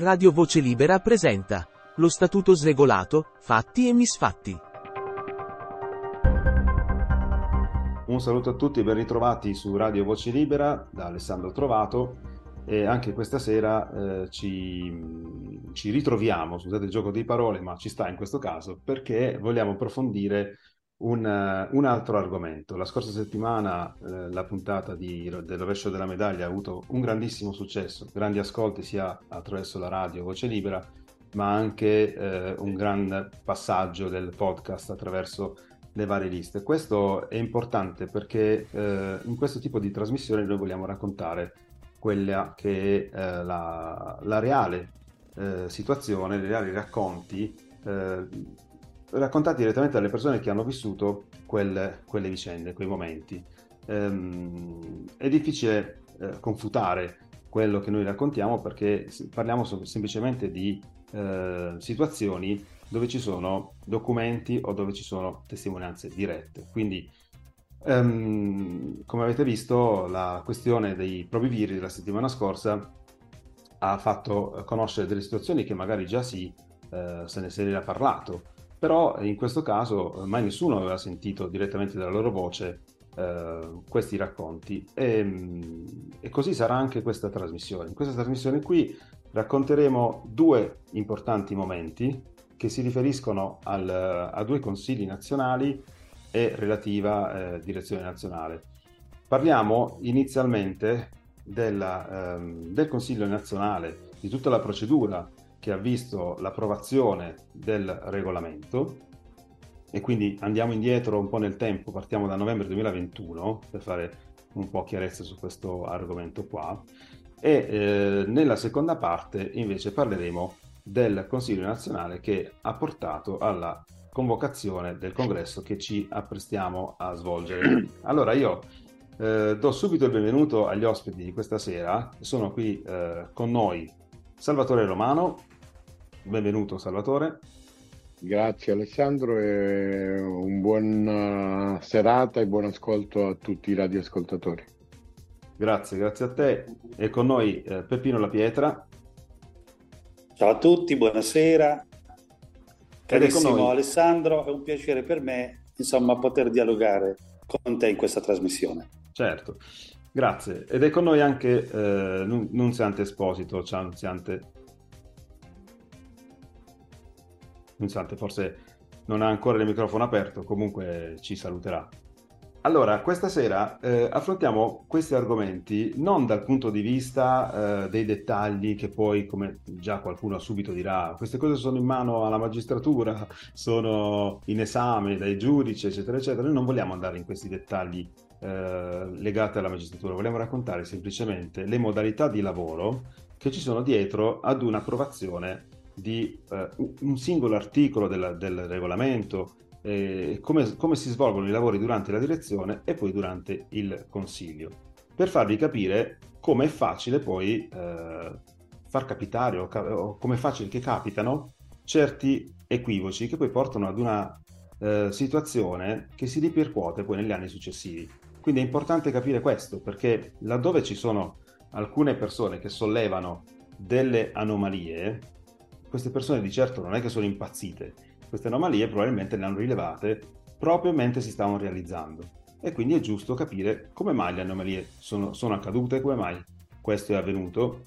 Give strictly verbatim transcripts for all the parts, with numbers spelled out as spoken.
Radio Voce Libera presenta Lo Statuto Sregolato, Fatti e Misfatti. Un saluto a tutti e ben ritrovati su Radio Voce Libera da Alessandro Trovato, e anche questa sera eh, ci, ci ritroviamo, scusate il gioco di parole ma ci sta in questo caso, perché vogliamo approfondire Un, un altro argomento. La scorsa settimana eh, la puntata di, del rovescio della medaglia ha avuto un grandissimo successo, grandi ascolti sia attraverso la radio Voce Libera, ma anche eh, un gran passaggio del podcast attraverso le varie liste. Questo è importante perché eh, in questo tipo di trasmissione noi vogliamo raccontare quella che è eh, la, la reale eh, situazione, i reali racconti eh, raccontati direttamente alle persone che hanno vissuto quel, quelle vicende, quei momenti. Ehm, è difficile eh, confutare quello che noi raccontiamo, perché parliamo semplicemente di eh, situazioni dove ci sono documenti o dove ci sono testimonianze dirette. Quindi, ehm, come avete visto, la questione dei probiviri della settimana scorsa ha fatto conoscere delle situazioni che magari già si, eh, se ne era parlato, però in questo caso mai nessuno aveva sentito direttamente dalla loro voce eh, questi racconti, e, e così sarà anche questa trasmissione. In questa trasmissione qui racconteremo due importanti momenti che si riferiscono al, a due consigli nazionali e relativa eh, direzione nazionale. Parliamo inizialmente della, eh, del Consiglio nazionale, di tutta la procedura che ha visto l'approvazione del regolamento, e quindi andiamo indietro un po' nel tempo, partiamo da novembre duemilaventuno per fare un po' chiarezza su questo argomento qua, e eh, nella seconda parte invece parleremo del Consiglio nazionale che ha portato alla convocazione del congresso che ci apprestiamo a svolgere. Allora io eh, do subito il benvenuto agli ospiti di questa sera. Sono qui eh, con noi Salvatore Romano. Benvenuto Salvatore. Grazie Alessandro e un buona serata e buon ascolto a tutti i radioascoltatori. Grazie, grazie a te. E con noi eh, Peppino La Pietra. Ciao a tutti, buonasera. Carissimo Alessandro, è un piacere per me, insomma, poter dialogare con te in questa trasmissione. Certo. Grazie. Ed è con noi anche eh, Nunziante Esposito. Ciao Nunziante. Nunziante forse non ha ancora il microfono aperto, comunque ci saluterà. Allora, questa sera eh, affrontiamo questi argomenti non dal punto di vista eh, dei dettagli, che poi, come già qualcuno subito dirà, queste cose sono in mano alla magistratura, sono in esame dai giudici, eccetera, eccetera. Noi non vogliamo andare in questi dettagli eh, legati alla magistratura, vogliamo raccontare semplicemente le modalità di lavoro che ci sono dietro ad un'approvazione di eh, un singolo articolo della, del regolamento, Eh, come, come si svolgono i lavori durante la direzione e poi durante il consiglio, per farvi capire come è facile poi eh, far capitare o, o come è facile che capitano certi equivoci che poi portano ad una eh, situazione che si ripercuote poi negli anni successivi. Quindi è importante capire questo, perché laddove ci sono alcune persone che sollevano delle anomalie, queste persone di certo non è che sono impazzite. Queste anomalie probabilmente le hanno rilevate proprio mentre si stavano realizzando, e quindi è giusto capire come mai le anomalie sono, sono accadute, come mai questo è avvenuto.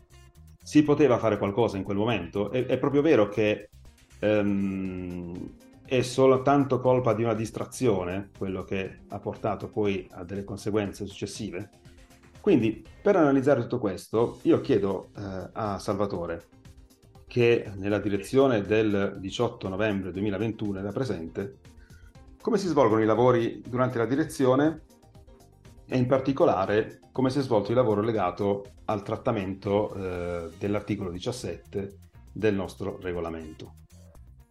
Si poteva fare qualcosa in quel momento? È, è proprio vero che um, è soltanto colpa di una distrazione quello che ha portato poi a delle conseguenze successive? Quindi, per analizzare tutto questo, io chiedo eh, a Salvatore, che nella direzione del diciotto novembre duemilaventuno era presente, come si svolgono i lavori durante la direzione e in particolare come si è svolto il lavoro legato al trattamento eh, dell'articolo diciassette del nostro regolamento.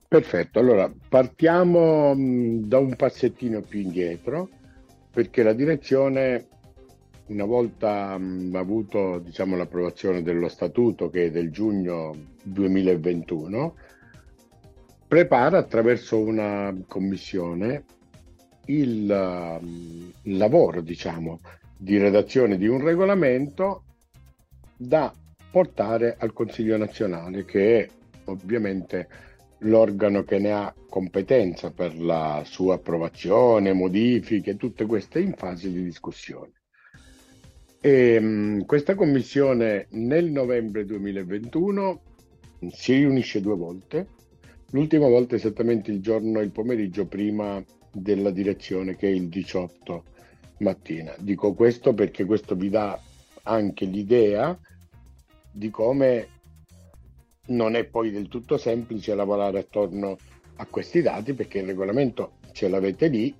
Perfetto, allora partiamo mh, da un passettino più indietro, perché la direzione, una volta mh, avuto diciamo, l'approvazione dello statuto, che è del giugno duemilaventuno, prepara attraverso una commissione il, uh, il lavoro diciamo, di redazione di un regolamento da portare al Consiglio nazionale, che è ovviamente l'organo che ne ha competenza per la sua approvazione, modifiche, tutte queste in fase di discussione. E, mh, questa commissione nel novembre duemilaventuno si riunisce due volte, l'ultima volta esattamente il giorno, il pomeriggio prima della direzione, che è il diciotto mattina. Dico questo perché questo vi dà anche l'idea di come non è poi del tutto semplice lavorare attorno a questi dati, perché il regolamento ce l'avete lì,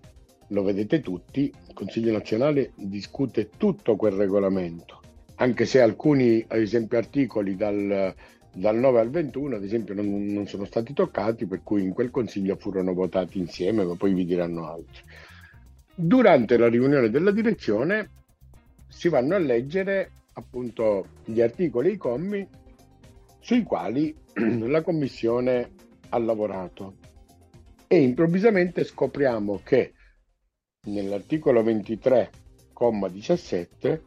lo vedete tutti, il Consiglio nazionale discute tutto quel regolamento, anche se alcuni, ad esempio, articoli dal, dal nove al ventuno, ad esempio, non, non sono stati toccati, per cui in quel Consiglio furono votati insieme, ma poi vi diranno altri. Durante la riunione della direzione si vanno a leggere appunto gli articoli e i commi sui quali la Commissione ha lavorato, e improvvisamente scopriamo che nell'articolo ventitré, comma diciassette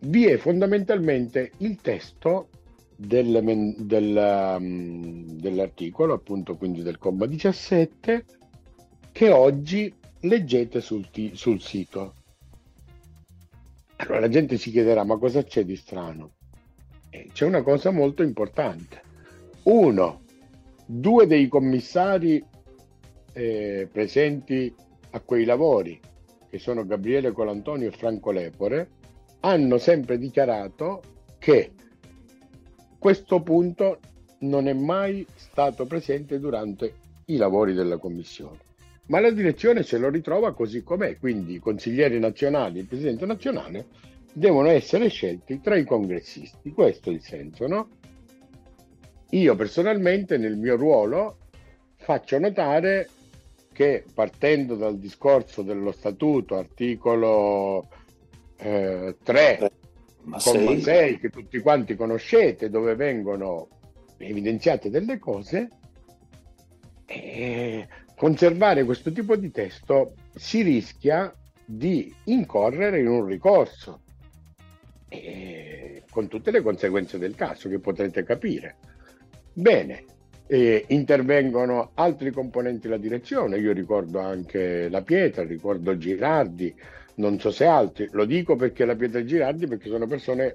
vi è fondamentalmente il testo del, del, dell'articolo, appunto, quindi del comma diciassette, che oggi leggete sul, sul sito. Allora la gente si chiederà: ma cosa c'è di strano? C'è una cosa molto importante. Uno, due dei commissari eh, presenti a quei lavori, che sono Gabriele Colantoni e Franco Lepore, hanno sempre dichiarato che questo punto non è mai stato presente durante i lavori della Commissione. Ma la direzione se lo ritrova così com'è, quindi i consiglieri nazionali e il presidente nazionale devono essere scelti tra i congressisti. Questo è il senso, no? Io personalmente nel mio ruolo faccio notare che, partendo dal discorso dello statuto, articolo eh, tre, comma sei, che tutti quanti conoscete, dove vengono evidenziate delle cose, eh, conservare questo tipo di testo si rischia di incorrere in un ricorso, eh, con tutte le conseguenze del caso che potrete capire. Bene. E intervengono altri componenti della direzione, io ricordo anche La Pietra, ricordo Girardi, non so se altri, lo dico perché La Pietra e Girardi, perché sono persone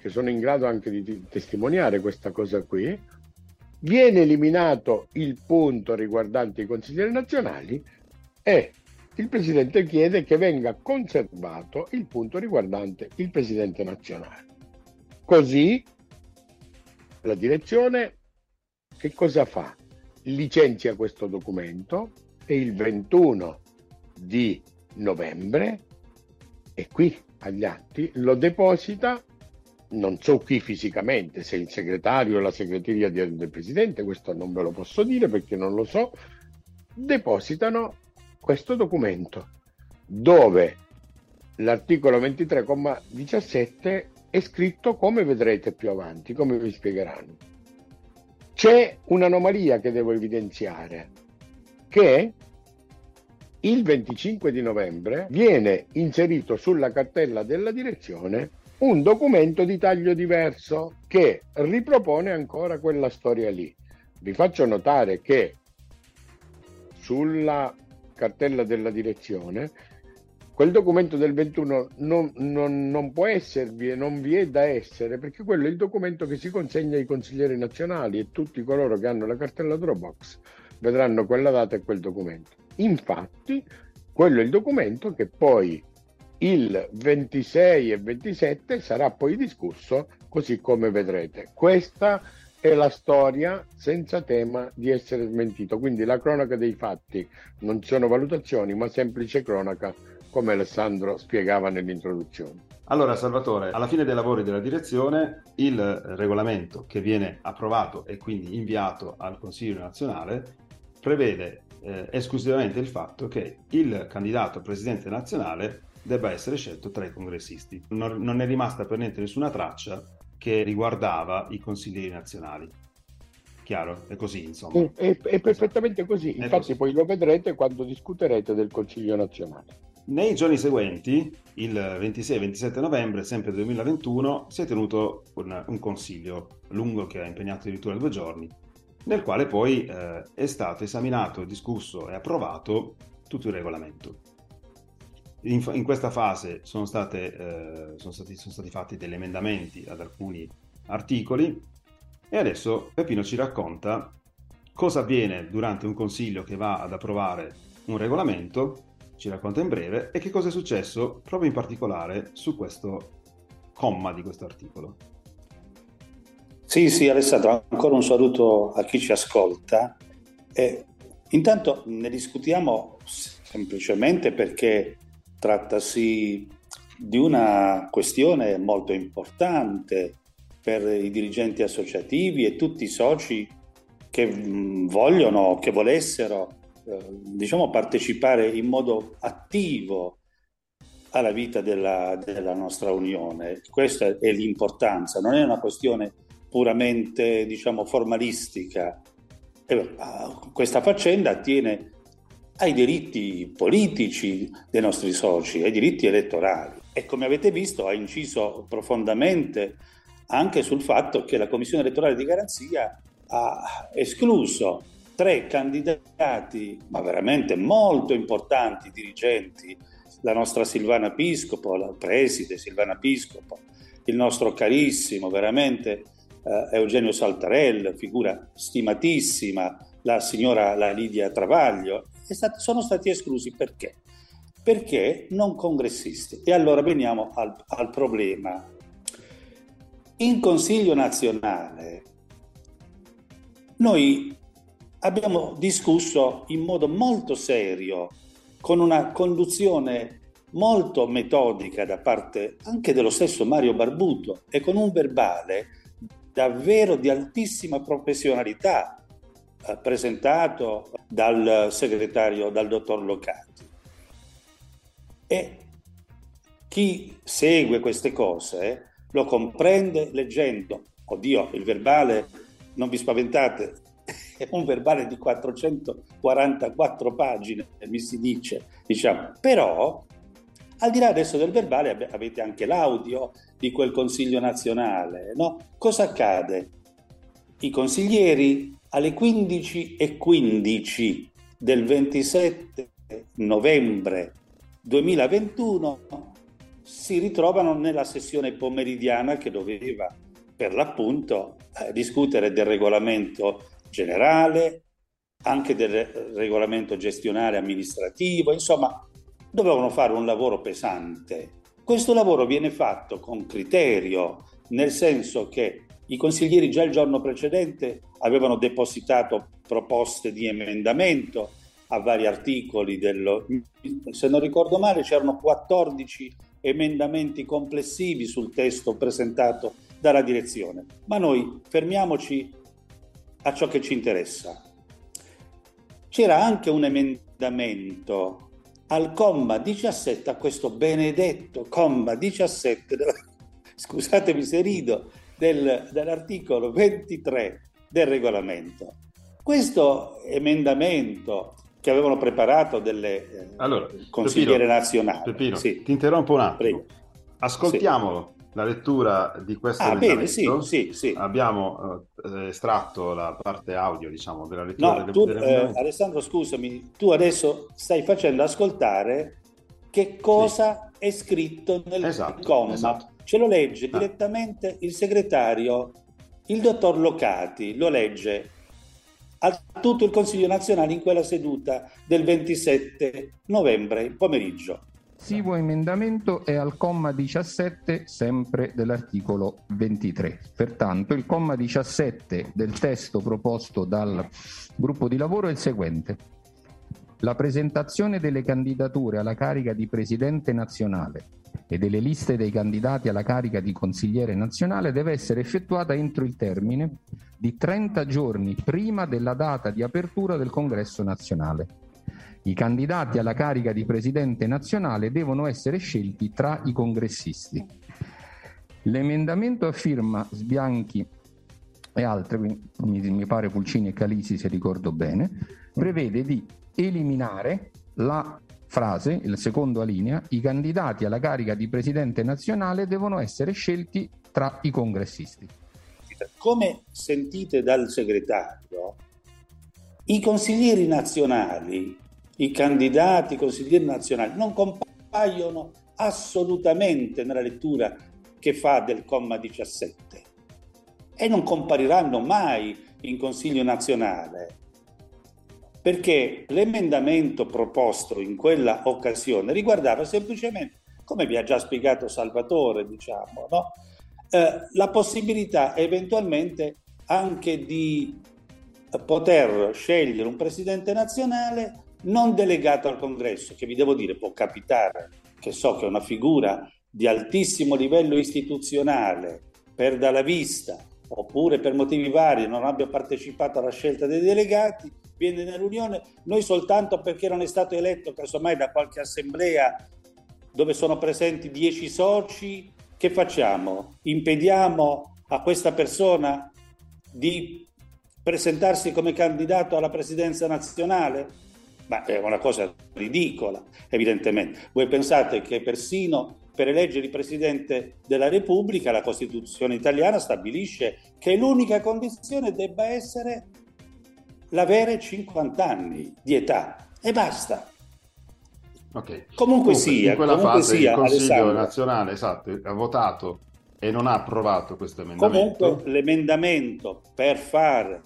che sono in grado anche di testimoniare questa cosa qui. Viene eliminato il punto riguardante i consiglieri nazionali e il presidente chiede che venga conservato il punto riguardante il presidente nazionale. Così la direzione che cosa fa? Licenzia questo documento e il ventuno di novembre è qui agli atti, lo deposita, non so chi fisicamente, se il segretario o la segreteria del presidente, questo non ve lo posso dire perché non lo so, depositano questo documento dove l'articolo ventitré, comma diciassette è scritto come vedrete più avanti, come vi spiegheranno. C'è un'anomalia che devo evidenziare, che il venticinque di novembre viene inserito sulla cartella della direzione un documento di taglio diverso che ripropone ancora quella storia lì. Vi faccio notare che sulla cartella della direzione quel documento del ventuno non, non, non può esservi e non vi è da essere, perché quello è il documento che si consegna ai consiglieri nazionali, e tutti coloro che hanno la cartella Dropbox vedranno quella data e quel documento. Infatti quello è il documento che poi il ventisei e ventisette sarà poi discusso, così come vedrete. Questa è la storia senza tema di essere smentito, quindi la cronaca dei fatti, non ci sono valutazioni ma semplice cronaca, come Alessandro spiegava nell'introduzione. Allora Salvatore, alla fine dei lavori della direzione, il regolamento che viene approvato e quindi inviato al Consiglio nazionale prevede eh, esclusivamente il fatto che il candidato presidente nazionale debba essere scelto tra i congressisti. Non, non è rimasta per niente nessuna traccia che riguardava i consiglieri nazionali. Chiaro? È così, insomma. È, è, è perfettamente così. Infatti è così. Poi lo vedrete quando discuterete del Consiglio nazionale. Nei giorni seguenti, il ventisei e ventisette novembre, sempre duemilaventuno, si è tenuto un, un consiglio lungo che ha impegnato addirittura due giorni, nel quale poi eh, è stato esaminato, discusso e approvato tutto il regolamento. In, in questa fase sono, state, eh, sono, stati, sono stati fatti degli emendamenti ad alcuni articoli e adesso Peppino ci racconta cosa avviene durante un consiglio che va ad approvare un regolamento, ci racconta in breve, e che cosa è successo proprio in particolare su questo comma di questo articolo. Sì, sì, Alessandro, ancora un saluto a chi ci ascolta. E intanto ne discutiamo semplicemente perché trattasi di una questione molto importante per i dirigenti associativi e tutti i soci che vogliono, che volessero, eh, diciamo, partecipare in modo attivo alla vita della, della nostra Unione. Questa è l'importanza, non è una questione puramente, diciamo, formalistica. E questa faccenda attiene ai diritti politici dei nostri soci, ai diritti elettorali, e come avete visto ha inciso profondamente anche sul fatto che la Commissione elettorale di garanzia ha escluso tre candidati, ma veramente molto importanti, dirigenti, la nostra Silvana Piscopo, la preside Silvana Piscopo, il nostro carissimo, veramente, Uh, Eugenio Saltarelli, figura stimatissima, la signora la Lidia Travaglio, è stat- sono stati esclusi perché? Perché non congressisti. E allora veniamo al, al problema. In Consiglio nazionale noi abbiamo discusso in modo molto serio, con una conduzione molto metodica da parte anche dello stesso Mario Barbuto e con un verbale davvero di altissima professionalità, eh, presentato dal segretario, dal dottor Locati. E chi segue queste cose lo comprende leggendo, oddio, il verbale, non vi spaventate, è un verbale di quattrocentoquarantaquattro pagine, mi si dice, diciamo, però al di là adesso del verbale avete anche l'audio di quel Consiglio nazionale, no? Cosa accade? I consiglieri alle quindici e quindici del ventisette novembre duemilaventuno si ritrovano nella sessione pomeridiana che doveva, per l'appunto, eh, discutere del regolamento generale, anche del regolamento gestionale amministrativo, insomma, dovevano fare un lavoro pesante. Questo lavoro viene fatto con criterio, nel senso che i consiglieri già il giorno precedente avevano depositato proposte di emendamento a vari articoli dello, se non ricordo male c'erano quattordici emendamenti complessivi sul testo presentato dalla direzione, ma noi fermiamoci a ciò che ci interessa. C'era anche un emendamento al comma diciassette, a questo benedetto comma diciassette, della, scusatemi se rido, del, dell'articolo ventitré del regolamento. Questo emendamento che avevano preparato delle eh, allora, consigliere nazionali. Peppino, sì. Ti interrompo un attimo. Prego. Ascoltiamo sì. La lettura di questo ah, emendamento. Bene, sì, sì, sì. Abbiamo eh, estratto la parte audio, diciamo, della lettura. No, del, tu, eh, Alessandro, scusami, tu adesso stai facendo ascoltare che cosa sì. È scritto nel esatto, comma. Esatto. Ce lo legge ah. direttamente il segretario, il dottor Locati, lo legge a tutto il Consiglio nazionale in quella seduta del ventisette novembre pomeriggio. Sivo emendamento è al comma diciassette sempre dell'articolo ventitré. Pertanto il comma diciassette del testo proposto dal gruppo di lavoro è il seguente. La presentazione delle candidature alla carica di presidente nazionale e delle liste dei candidati alla carica di consigliere nazionale deve essere effettuata entro il termine di trenta giorni prima della data di apertura del congresso nazionale. I candidati alla carica di presidente nazionale devono essere scelti tra i congressisti. L'emendamento a firma Sbianchi e altri, mi pare Pulcini e Calisi se ricordo bene, prevede di eliminare la Frase, il secondo linea, i candidati alla carica di presidente nazionale devono essere scelti tra i congressisti. Come sentite dal segretario, i consiglieri nazionali, i candidati consiglieri nazionali non compaiono assolutamente nella lettura che fa del comma diciassette e non compariranno mai in Consiglio nazionale, perché l'emendamento proposto in quella occasione riguardava semplicemente, come vi ha già spiegato Salvatore, diciamo, no? eh, la possibilità eventualmente anche di poter scegliere un presidente nazionale non delegato al congresso, che vi devo dire può capitare, che so che è una figura di altissimo livello istituzionale, perda la vista, oppure per motivi vari non abbia partecipato alla scelta dei delegati, viene nell'Unione, noi soltanto perché non è stato eletto casomai da qualche assemblea dove sono presenti dieci soci, che facciamo? Impediamo a questa persona di presentarsi come candidato alla presidenza nazionale? Ma è una cosa ridicola, evidentemente. Voi pensate che persino per eleggere il Presidente della Repubblica la Costituzione italiana stabilisce che l'unica condizione debba essere l'avere cinquanta anni di età e basta. Okay. Comunque, comunque sia, in quella comunque fase sia, il Consiglio Alessandro, nazionale esatto, ha votato e non ha approvato questo emendamento. Comunque l'emendamento per fare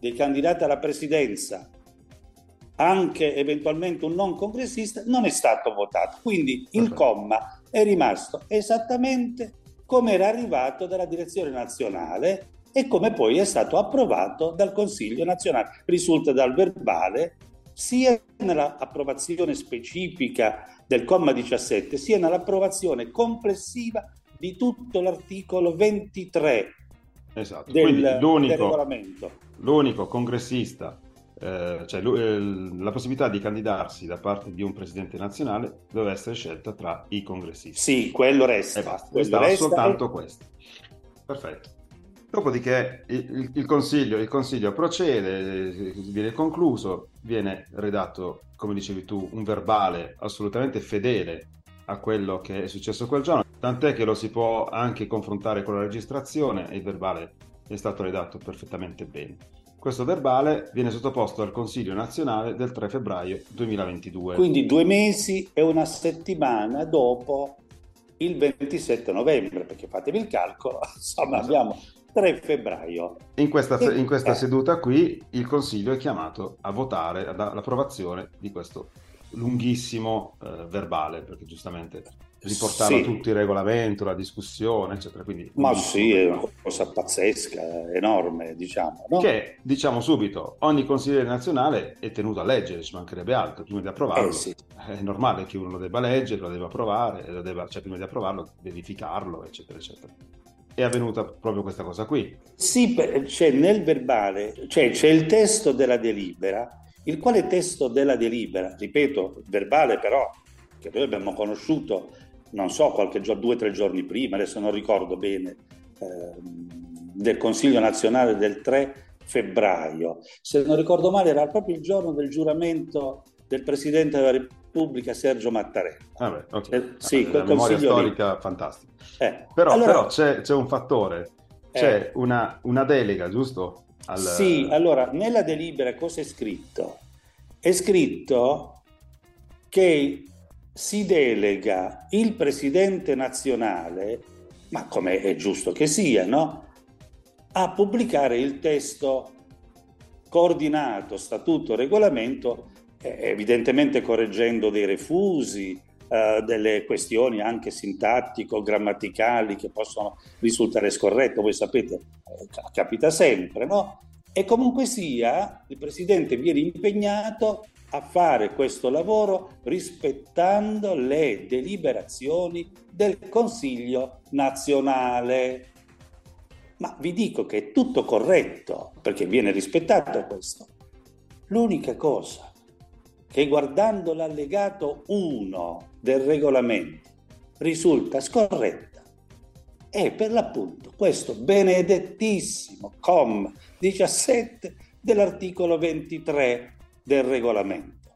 dei candidati alla presidenza anche eventualmente un non congressista non è stato votato, quindi il Perfetto. comma è rimasto esattamente come era arrivato dalla direzione nazionale e come poi è stato approvato dal Consiglio nazionale, risulta dal verbale sia nell'approvazione specifica del comma diciassette sia nell'approvazione complessiva di tutto l'articolo ventitré esatto. del, quindi l'unico, del regolamento. L'unico congressista Eh, cioè, eh, la possibilità di candidarsi da parte di un presidente nazionale doveva essere scelta tra i congressisti. Sì, quello resta. E basta. Quello resta soltanto e... questo. Perfetto. Dopodiché il, il, consiglio, il consiglio procede, viene concluso, viene redatto, come dicevi tu, un verbale assolutamente fedele a quello che è successo quel giorno, tant'è che lo si può anche confrontare con la registrazione e il verbale è stato redatto perfettamente bene. Questo verbale viene sottoposto al Consiglio nazionale del tre febbraio duemilaventidue. Quindi due mesi e una settimana dopo il ventisette novembre, perché fatevi il calcolo, insomma esatto. abbiamo tre febbraio. In questa, e, in questa eh. seduta qui il Consiglio è chiamato a votare l'approvazione di questo lunghissimo eh, verbale, perché giustamente riportava sì. tutto il regolamento, la discussione, eccetera. Quindi, ma sì, è una cosa pazzesca, enorme, diciamo. No? Che, diciamo subito, ogni consigliere nazionale è tenuto a leggere, ci mancherebbe altro, prima di approvarlo. Eh sì. È normale che uno lo debba leggere, lo debba approvare, lo debba, cioè prima di approvarlo, verificarlo, eccetera, eccetera. È avvenuta proprio questa cosa qui. Sì, c'è nel verbale, cioè c'è il testo della delibera, il quale testo della delibera, ripeto, verbale però, che noi abbiamo conosciuto, non so, qualche giorno, due o tre giorni prima, adesso non ricordo bene, eh, del Consiglio nazionale del tre febbraio. Se non ricordo male era proprio il giorno del giuramento del Presidente della Repubblica Sergio Mattarella. Ah beh, okay. eh, sì, ah, la memoria storica lì. Fantastica. Eh, però, allora, però c'è, c'è un fattore, c'è eh, una, una delega, giusto? Al... Sì, allora nella delibera cosa è scritto? È scritto che si delega il presidente nazionale, ma come è giusto che sia, no? A pubblicare il testo coordinato, statuto, regolamento, evidentemente correggendo dei refusi, eh, delle questioni anche sintattico, grammaticali che possono risultare scorrette, voi sapete, capita sempre, no? E comunque sia, il presidente viene impegnato a fare questo lavoro rispettando le deliberazioni del Consiglio nazionale. Ma vi dico che è tutto corretto, perché viene rispettato questo. L'unica cosa che guardando l'allegato uno del regolamento risulta scorretta è per l'appunto questo benedettissimo comma diciassette dell'articolo ventitré del regolamento,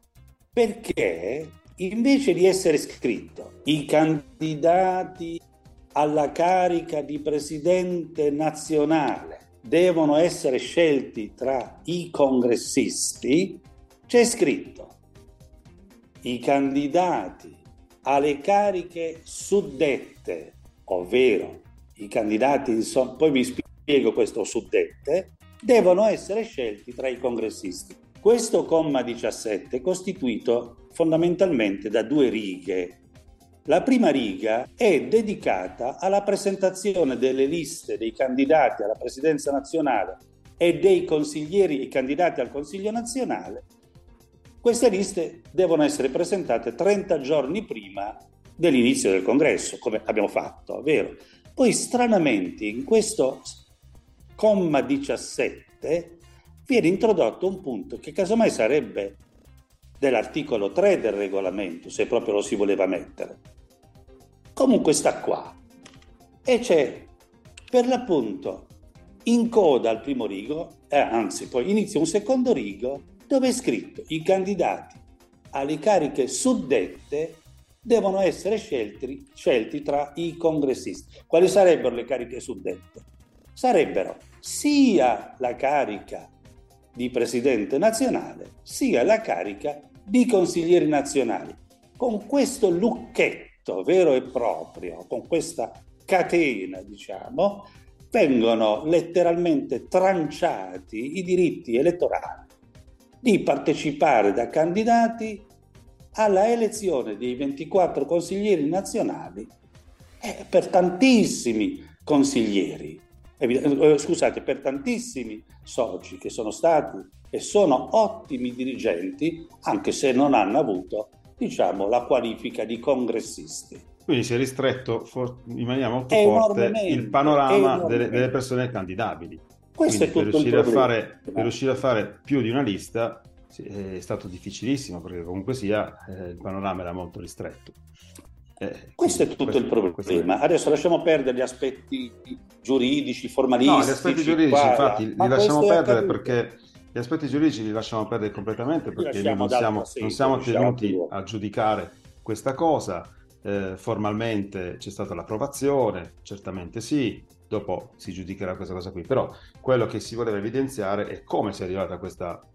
perché invece di essere scritto i candidati alla carica di presidente nazionale devono essere scelti tra i congressisti, c'è scritto i candidati alle cariche suddette, ovvero i candidati, insomma, poi vi spiego questo suddette, devono essere scelti tra i congressisti. Questo comma diciassette è costituito fondamentalmente da due righe. La prima riga è dedicata alla presentazione delle liste dei candidati alla presidenza nazionale e dei consiglieri e candidati al Consiglio nazionale. Queste liste devono essere presentate trenta giorni prima dell'inizio del congresso, come abbiamo fatto, vero? Poi stranamente in questo comma diciassette viene introdotto un punto che casomai sarebbe dell'articolo tre del regolamento, se proprio lo si voleva mettere. Comunque sta qua. E c'è per l'appunto in coda al primo rigo, eh, anzi poi inizia un secondo rigo, dove è scritto i candidati alle cariche suddette devono essere scelti, scelti tra i congressisti. Quali sarebbero le cariche suddette? Sarebbero sia la carica di presidente nazionale, sia la carica di consiglieri nazionali. Con questo lucchetto vero e proprio, con questa catena, diciamo, vengono letteralmente tranciati i diritti elettorali di partecipare da candidati alla elezione dei ventiquattro consiglieri nazionali eh, per tantissimi consiglieri, eh, scusate, per tantissimi soci che sono stati e sono ottimi dirigenti, anche se non hanno avuto, diciamo, la qualifica di congressisti. Quindi si è ristretto for- in maniera molto forte il panorama delle, delle persone candidabili. Questo è tutto per riuscire, il a fare, per riuscire a fare più di una lista è stato difficilissimo, perché comunque sia eh, il panorama era molto ristretto. Eh, questo è tutto questo, il problema. È... Adesso lasciamo perdere gli aspetti giuridici, formalistici. No, gli aspetti giuridici qua, infatti ma li lasciamo perdere perché gli aspetti giuridici li lasciamo perdere completamente, perché noi non siamo, sito, non siamo tenuti più a giudicare questa cosa. Eh, formalmente c'è stata l'approvazione, certamente sì. Dopo si giudicherà questa cosa qui, però quello che si voleva evidenziare è come si è arrivata a questa,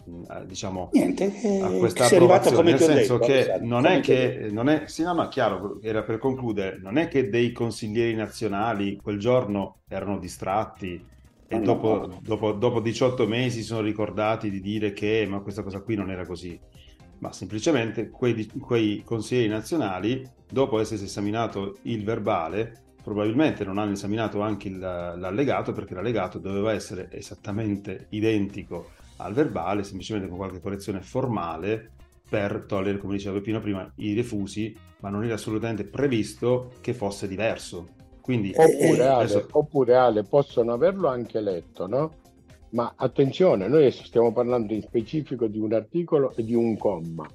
diciamo, niente, eh, a questa approvazione, come nel senso detto, che esatto, non è che non è, sì, no, ma chiaro, era per concludere, non è che dei consiglieri nazionali quel giorno erano distratti e no, dopo, no, no. Dopo, dopo diciotto mesi sono ricordati di dire che ma questa cosa qui non era così, ma semplicemente quei, quei consiglieri nazionali, dopo essersi esaminato il verbale, probabilmente non hanno esaminato anche l'allegato, perché l'allegato doveva essere esattamente identico al verbale, semplicemente con qualche correzione formale per togliere, come diceva Peppino prima, i refusi, ma non era assolutamente previsto che fosse diverso. Quindi oppure, adesso... Ale, oppure Ale, possono averlo anche letto, no? Ma attenzione, noi adesso stiamo parlando in specifico di un articolo e di un comma,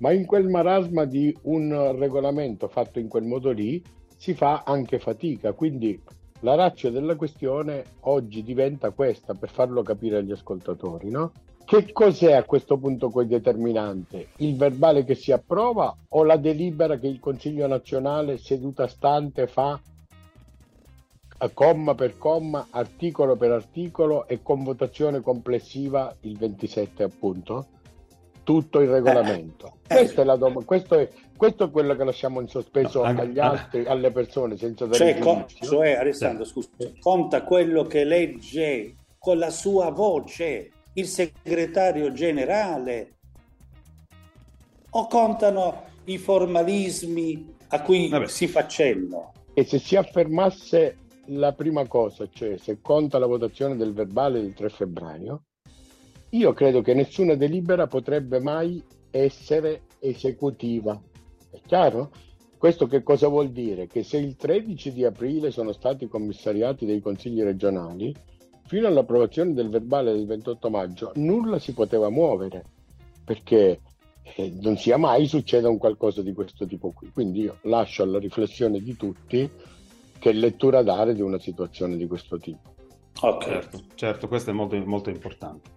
ma in quel marasma di un regolamento fatto in quel modo lì si fa anche fatica, quindi la ratio della questione oggi diventa questa, per farlo capire agli ascoltatori, no? Che cos'è a questo punto quel determinante? Il verbale che si approva o la delibera che il Consiglio nazionale seduta stante fa a comma per comma, articolo per articolo e con votazione complessiva il ventisette appunto? Tutto il regolamento. Eh, Questa eh, è la dom- questo, è, questo è quello che lasciamo in sospeso no, agli altri, no. alle persone, senza dare cioè, con, cioè, Alessandro, sì. scusa, conta quello che legge con la sua voce il segretario generale o contano i formalismi a cui Vabbè. si faccenno? E se si affermasse la prima cosa, cioè se conta la votazione del verbale del tre febbraio, io credo che nessuna delibera potrebbe mai essere esecutiva. È chiaro? Questo che cosa vuol dire? Che se il tredici di aprile sono stati commissariati dei consigli regionali, fino all'approvazione del verbale del ventotto maggio nulla si poteva muovere, perché eh, non sia mai succeda un qualcosa di questo tipo qui. Quindi io lascio alla riflessione di tutti che lettura dare di una situazione di questo tipo. Okay. Certo, certo, questo è molto, molto importante.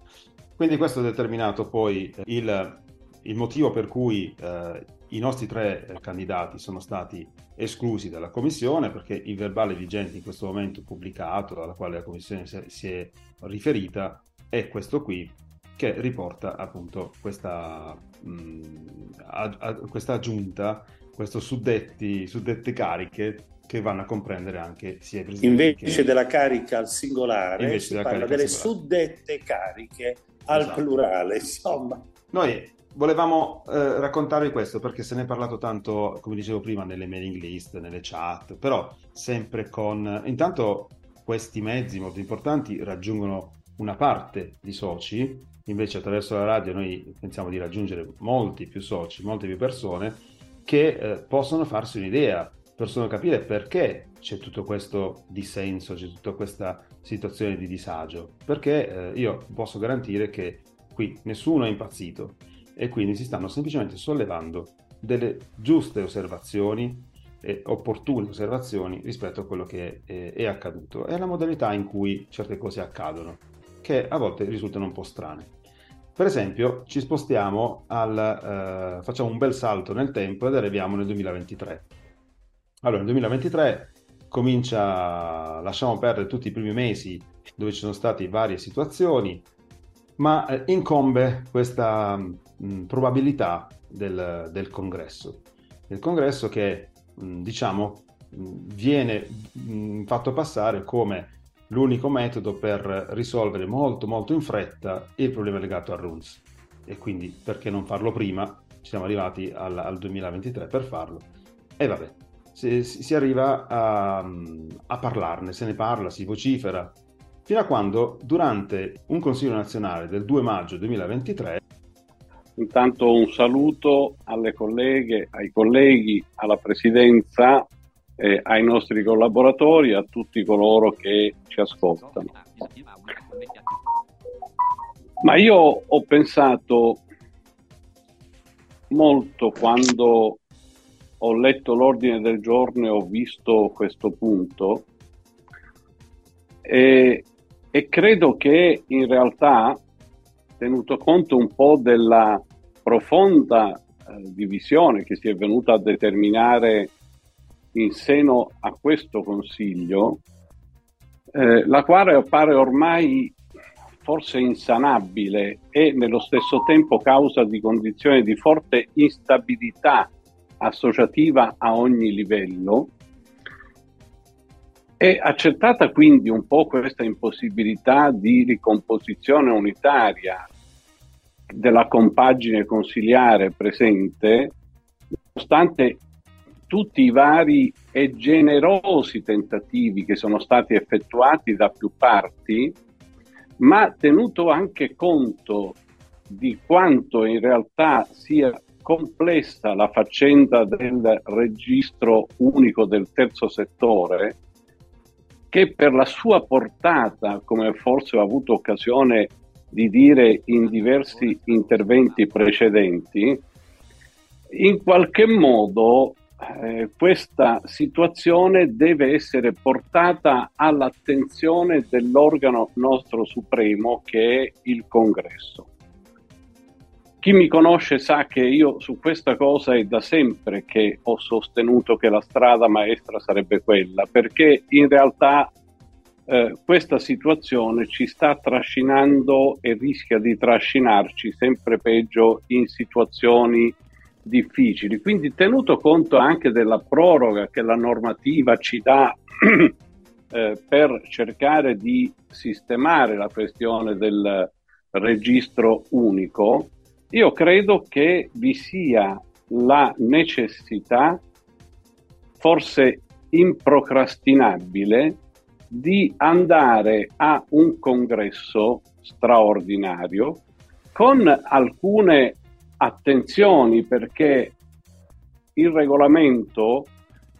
Quindi questo ha determinato poi il, il motivo per cui eh, I nostri tre candidati sono stati esclusi dalla Commissione perché il verbale vigente in questo momento pubblicato, alla quale la Commissione si è riferita, è questo qui, che riporta appunto questa, mh, a, a, questa aggiunta, queste suddette cariche che vanno a comprendere anche sia presidente invece che... della carica al singolare si parla delle singolare. Suddette cariche al esatto. plurale, insomma. Noi volevamo eh, raccontarvi questo perché se ne è parlato tanto, come dicevo prima, nelle mailing list, nelle chat, però sempre con... Intanto questi mezzi molto importanti raggiungono una parte di soci, invece attraverso la radio noi pensiamo di raggiungere molti più soci, molte più persone che eh, possono farsi un'idea, possono capire perché c'è tutto questo dissenso, c'è tutta questa situazione di disagio, perché eh, io posso garantire che qui nessuno è impazzito. E quindi si stanno semplicemente sollevando delle giuste osservazioni e opportune osservazioni rispetto a quello che è, è accaduto e alla modalità in cui certe cose accadono, che a volte risultano un po' strane. Per esempio, ci spostiamo al eh, facciamo un bel salto nel tempo ed arriviamo nel duemilaventitré. Allora, nel duemilaventitré comincia, lasciamo perdere tutti i primi mesi dove ci sono state varie situazioni, ma eh, incombe questa mh, probabilità del, del congresso. Il congresso che, mh, diciamo, mh, viene mh, fatto passare come l'unico metodo per risolvere molto molto in fretta il problema legato al R U N S. E quindi perché non farlo prima? Ci siamo arrivati al, al duemilaventitré per farlo. E vabbè, si, si arriva a, a parlarne, se ne parla, si vocifera, fino a quando, durante un Consiglio nazionale del due maggio duemilaventitré... Intanto un saluto alle colleghe, ai colleghi, alla Presidenza, eh, ai nostri collaboratori, a tutti coloro che ci ascoltano. Ma io ho pensato molto quando ho letto l'ordine del giorno e ho visto questo punto, e E credo che in realtà, tenuto conto un po' della profonda eh, divisione che si è venuta a determinare in seno a questo Consiglio, eh, la quale appare ormai forse insanabile e nello stesso tempo causa di condizioni di forte instabilità associativa a ogni livello, è accettata quindi un po' questa impossibilità di ricomposizione unitaria della compagine consiliare presente, nonostante tutti i vari e generosi tentativi che sono stati effettuati da più parti, ma tenuto anche conto di quanto in realtà sia complessa la faccenda del registro unico del terzo settore, che per la sua portata, come forse ho avuto occasione di dire in diversi interventi precedenti, in qualche modo eh, questa situazione deve essere portata all'attenzione dell'organo nostro supremo che è il Congresso. Chi mi conosce sa che io su questa cosa è da sempre che ho sostenuto che la strada maestra sarebbe quella, perché in realtà eh, questa situazione ci sta trascinando e rischia di trascinarci sempre peggio in situazioni difficili. Quindi, tenuto conto anche della proroga che la normativa ci dà eh, per cercare di sistemare la questione del registro unico, io credo che vi sia la necessità, forse improcrastinabile, di andare a un congresso straordinario con alcune attenzioni, perché il regolamento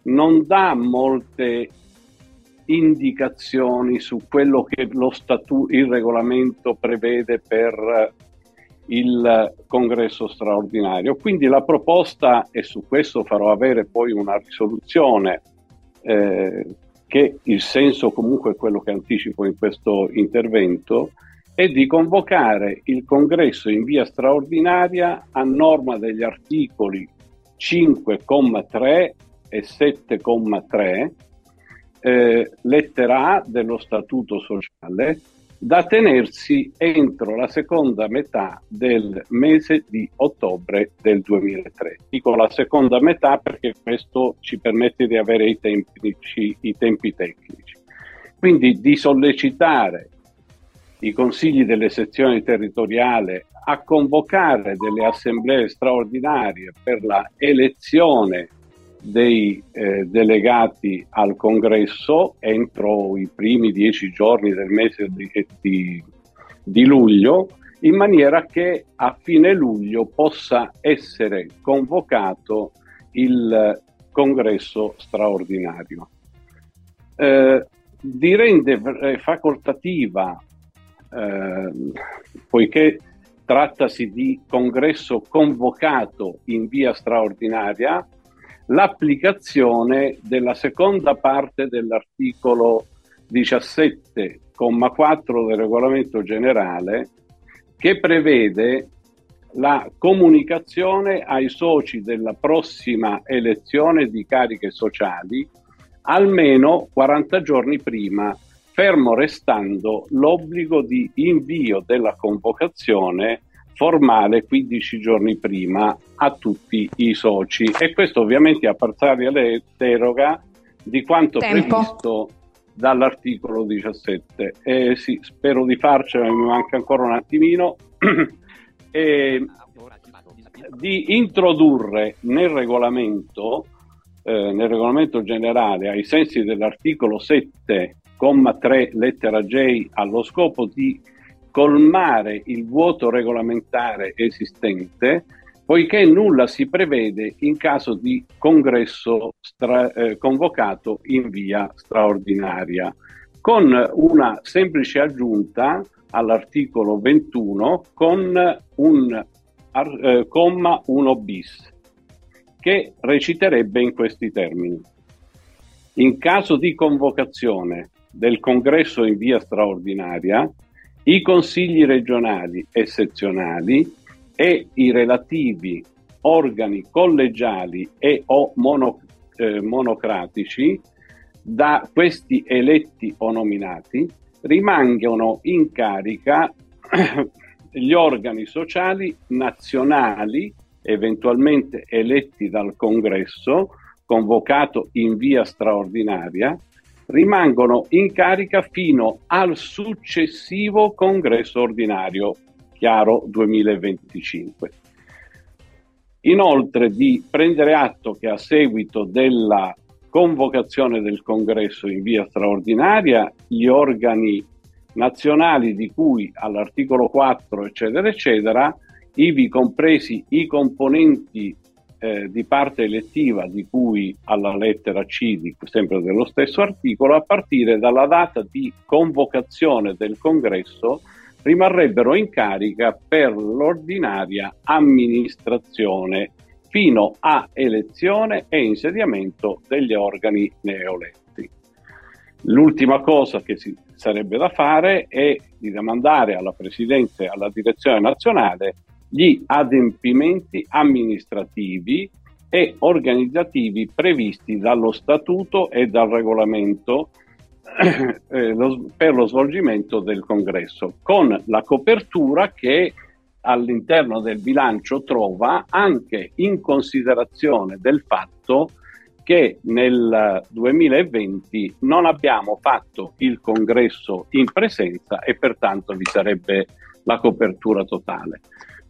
non dà molte indicazioni su quello che lo statu- il regolamento prevede per il congresso straordinario. Quindi la proposta, e su questo farò avere poi una risoluzione, eh, che il senso comunque è quello che anticipo in questo intervento, è di convocare il congresso in via straordinaria a norma degli articoli cinque comma tre e sette comma tre, eh, lettera A dello Statuto Sociale, da tenersi entro la seconda metà del mese di ottobre del duemilatré. Dico la seconda metà perché questo ci permette di avere i tempi, i tempi tecnici. Quindi di sollecitare i consigli delle sezioni territoriali a convocare delle assemblee straordinarie per la elezione dei eh, delegati al congresso entro i primi dieci giorni del mese di, di, di luglio, in maniera che a fine luglio possa essere convocato il congresso straordinario. Eh, di rendere facoltativa, eh, poiché trattasi di congresso convocato in via straordinaria, l'applicazione della seconda parte dell'articolo diciassette comma quattro del regolamento generale, che prevede la comunicazione ai soci della prossima elezione di cariche sociali almeno quaranta giorni prima, fermo restando l'obbligo di invio della convocazione formale quindici giorni prima a tutti i soci, e questo ovviamente a parziale le deroga di quanto Tempo. previsto dall'articolo diciassette. Eh, sì, spero di farcela, mi manca ancora un attimino, eh, di introdurre nel regolamento, eh, nel regolamento generale, ai sensi dell'articolo sette comma tre lettera J, allo scopo di colmare il vuoto regolamentare esistente, poiché nulla si prevede in caso di congresso stra- eh, convocato in via straordinaria, con una semplice aggiunta all'articolo ventuno con un ar- eh, comma uno bis, che reciterebbe in questi termini: in caso di convocazione del congresso in via straordinaria, i consigli regionali e sezionali e i relativi organi collegiali e o mono, eh, monocratici da questi eletti o nominati rimangono in carica gli organi sociali nazionali eventualmente eletti dal congresso convocato in via straordinaria, rimangono in carica fino al successivo congresso ordinario, chiaro duemilaventicinque. Inoltre, di prendere atto che a seguito della convocazione del congresso in via straordinaria, gli organi nazionali di cui all'articolo quattro, eccetera, eccetera, ivi compresi i componenti Eh, di parte elettiva di cui alla lettera C, di, sempre dello stesso articolo, a partire dalla data di convocazione del congresso rimarrebbero in carica per l'ordinaria amministrazione fino a elezione e insediamento degli organi neoletti. L'ultima cosa che si sarebbe da fare è di demandare alla Presidenza e alla Direzione Nazionale gli adempimenti amministrativi e organizzativi previsti dallo statuto e dal regolamento per lo svolgimento del congresso, con la copertura che all'interno del bilancio trova, anche in considerazione del fatto che nel duemilaventi non abbiamo fatto il congresso in presenza e pertanto vi sarebbe la copertura totale.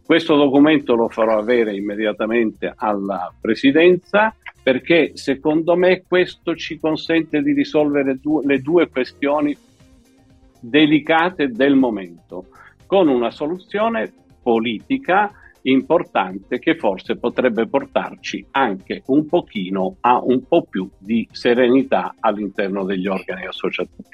Questo documento lo farò avere immediatamente alla Presidenza, perché secondo me questo ci consente di risolvere due, le due questioni delicate del momento, con una soluzione politica importante che forse potrebbe portarci anche un pochino a un po' più di serenità all'interno degli organi associativi.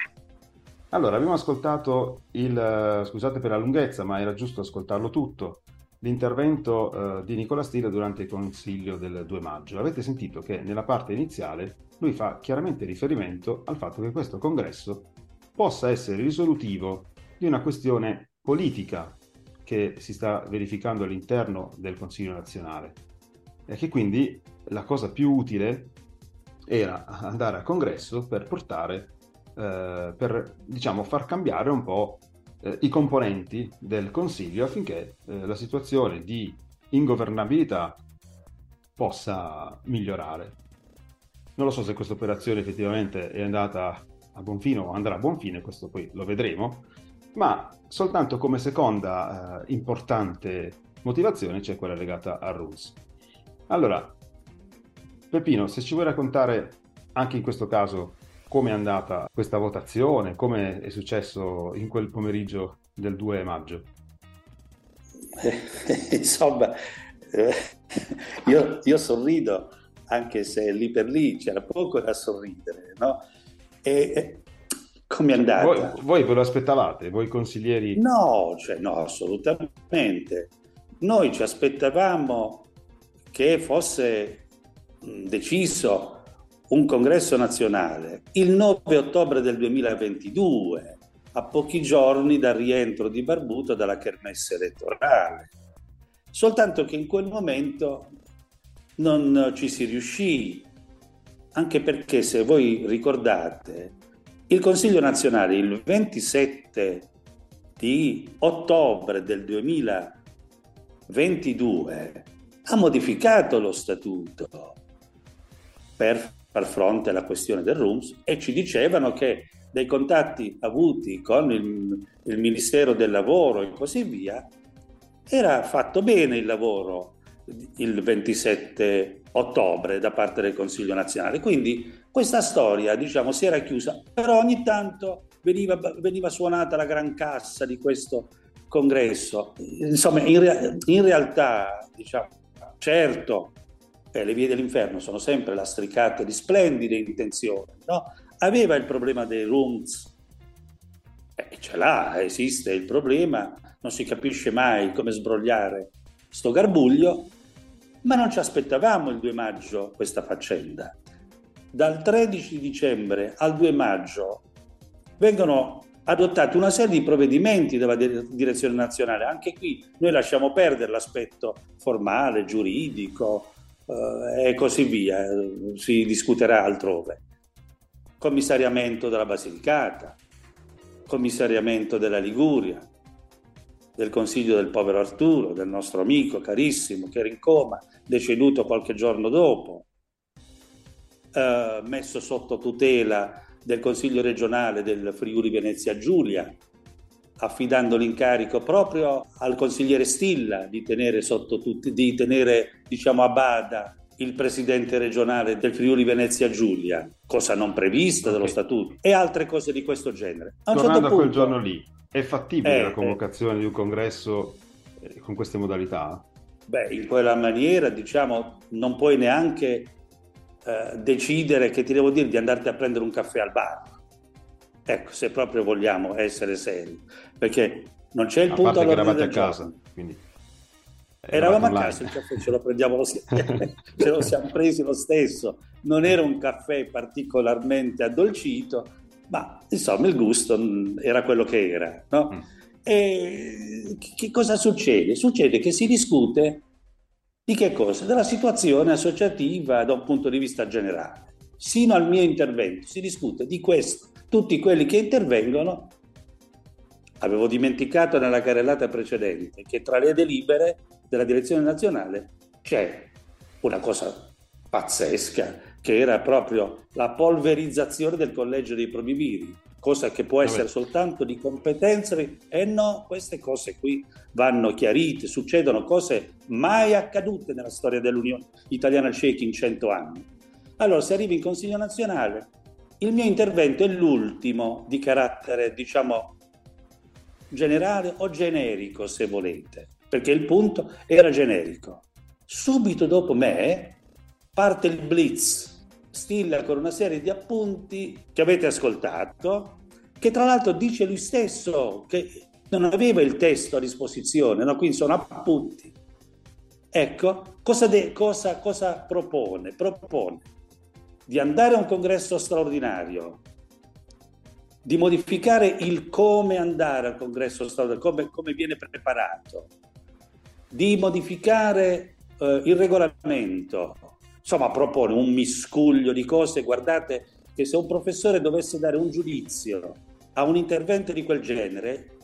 Allora, abbiamo ascoltato il, scusate per la lunghezza, ma era giusto ascoltarlo tutto, l'intervento eh, di Nicola Stilla durante il Consiglio del due maggio. Avete sentito che nella parte iniziale lui fa chiaramente riferimento al fatto che questo congresso possa essere risolutivo di una questione politica che si sta verificando all'interno del Consiglio nazionale e che quindi la cosa più utile era andare al congresso per portare, eh, per diciamo far cambiare un po' eh, i componenti del Consiglio affinché eh, la situazione di ingovernabilità possa migliorare. Non lo so se questa operazione effettivamente è andata a buon fine o andrà a buon fine, questo poi lo vedremo, ma soltanto come seconda eh, importante motivazione c'è quella legata a Rules. Allora, Peppino, se ci vuoi raccontare anche in questo caso come è andata questa votazione, come è successo in quel pomeriggio del due maggio. Eh, insomma, eh, io, io sorrido, anche se lì per lì c'era poco da sorridere, no? E, e come è andata? Voi, voi ve lo aspettavate, voi consiglieri? No, cioè, no, assolutamente. Noi ci aspettavamo che fosse deciso un congresso nazionale il nove ottobre del duemilaventidue, a pochi giorni dal rientro di Barbuto dalla kermesse elettorale. Soltanto che in quel momento non ci si riuscì, anche perché, se voi ricordate, il Consiglio nazionale il ventisette di ottobre del duemilaventidue ha modificato lo statuto per far fronte alla questione del R U M S, e ci dicevano che dai contatti avuti con il, il Ministero del Lavoro e così via, era fatto bene il lavoro il ventisette ottobre da parte del Consiglio nazionale. Quindi questa storia, diciamo, si era chiusa, però ogni tanto veniva, veniva suonata la gran cassa di questo congresso. Insomma, in, rea- in realtà, diciamo, certo, eh, le vie dell'inferno sono sempre lastricate di splendide intenzioni, no? Aveva il problema dei R U M S, eh, ce l'ha, esiste il problema, non si capisce mai come sbrogliare sto garbuglio, ma non ci aspettavamo il due maggio questa faccenda. Dal tredici dicembre al due maggio vengono adottati una serie di provvedimenti dalla direzione nazionale. Anche qui noi lasciamo perdere l'aspetto formale, giuridico eh, e così via, si discuterà altrove. Commissariamento della Basilicata, commissariamento della Liguria, del Consiglio del povero Arturo, del nostro amico carissimo che era in coma, deceduto qualche giorno dopo, eh, messo sotto tutela del Consiglio regionale del Friuli Venezia Giulia, affidando l'incarico proprio al consigliere Stilla di tenere sotto tut- di tenere, diciamo, a bada il presidente regionale del Friuli Venezia Giulia, cosa non prevista okay. Dallo statuto, e altre cose di questo genere. A Tornando certo punto, a quel giorno lì, è fattibile eh, la convocazione eh, di un congresso eh, con queste modalità? Beh, in quella maniera, diciamo, non puoi neanche eh, decidere, che ti devo dire, di andarti a prendere un caffè al bar. Ecco, se proprio vogliamo essere seri, perché non c'è il a punto... A parte che eravate a casa, quindi... Eravamo a casa, il caffè ce lo prendiamo lo stesso, ce lo siamo presi lo stesso. Non era un caffè particolarmente addolcito, ma insomma il gusto era quello che era, no? Mm. E che cosa succede? Succede che si discute di che cosa? Della situazione associativa da un punto di vista generale. Sino al mio intervento si discute di questo. Tutti quelli che intervengono, avevo dimenticato nella carrellata precedente che tra le delibere della direzione nazionale c'è una cosa pazzesca, che era proprio la polverizzazione del collegio dei probiviri, cosa che può essere soltanto di competenza. E no, queste cose qui vanno chiarite, succedono cose mai accadute nella storia dell'Unione Italiana Ciechi in cento anni. Allora, se arrivi in Consiglio Nazionale, il mio intervento è l'ultimo di carattere, diciamo, generale o generico, se volete, perché il punto era generico. Subito dopo me parte il blitz Stilla con una serie di appunti che avete ascoltato, che tra l'altro dice lui stesso che non aveva il testo a disposizione, no? Quindi sono appunti. Ecco, cosa, de- cosa, cosa propone? Propone di andare a un congresso straordinario, di modificare il come andare al congresso straordinario, come, come viene preparato, di modificare eh, il regolamento, insomma propone un miscuglio di cose. Guardate che se un professore dovesse dare un giudizio a un intervento di quel genere,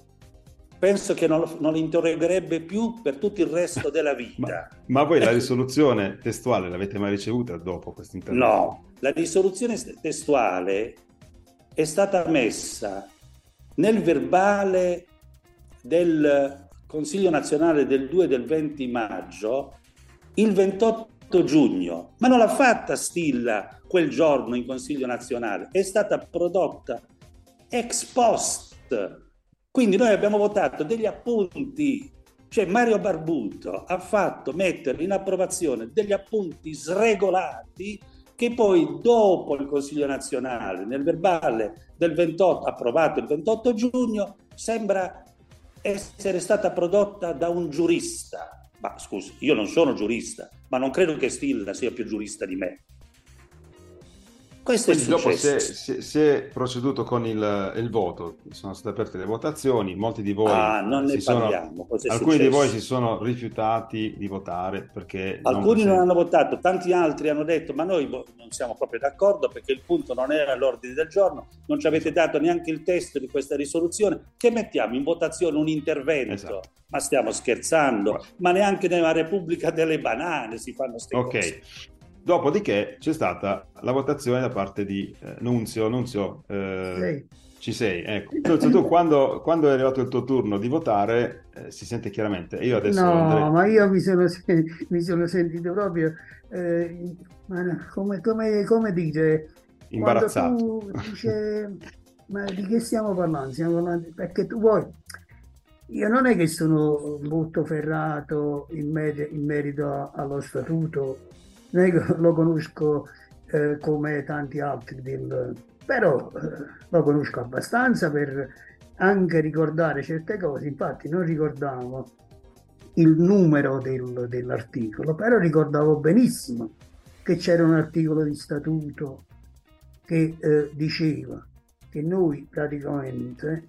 penso che non lo, non lo interrogherebbe più per tutto il resto della vita. Ma, ma voi la risoluzione testuale l'avete mai ricevuta dopo questo intervento? No, la risoluzione testuale è stata messa nel verbale del Consiglio nazionale del due del venti maggio, il ventotto giugno, ma non l'ha fatta Stilla quel giorno in Consiglio nazionale, è stata prodotta ex post. Quindi noi abbiamo votato degli appunti, cioè Mario Barbuto ha fatto mettere in approvazione degli appunti sregolati che poi dopo il Consiglio nazionale, nel verbale del ventotto, approvato il ventotto giugno, sembra essere stata prodotta da un giurista. Ma scusi, io non sono giurista, ma non credo che Stilla sia più giurista di me. Questo Quindi è successo. Dopo si è, si è proceduto con il, il voto, sono state aperte le votazioni, molti di voi, ah, non ne parliamo, sono, alcuni di voi si sono rifiutati di votare perché alcuni non, non hanno votato, tanti altri hanno detto ma noi non siamo proprio d'accordo perché il punto non era all'ordine del giorno, non ci avete dato neanche il testo di questa risoluzione, che mettiamo in votazione un intervento, esatto. Ma stiamo scherzando, Qua. ma neanche nella Repubblica delle Banane si fanno queste okay. cose. Dopodiché c'è stata la votazione da parte di eh, Nunzio. Nunzio, eh, sì. ci sei. Ecco. Nunzio, tu quando, quando è arrivato il tuo turno di votare eh, si sente chiaramente. Io adesso no, andrei... ma io mi sono, mi sono sentito proprio, eh, come, come, come dire, imbarazzato. Tu dice, ma di che stiamo parlando? Stiamo parlando perché tu vuoi. Io non è che sono molto ferrato in, mer- in merito allo statuto. Lo conosco eh, come tanti altri, del, però eh, lo conosco abbastanza per anche ricordare certe cose. Infatti non ricordavo il numero del, dell'articolo, però ricordavo benissimo che c'era un articolo di statuto che eh, diceva che noi praticamente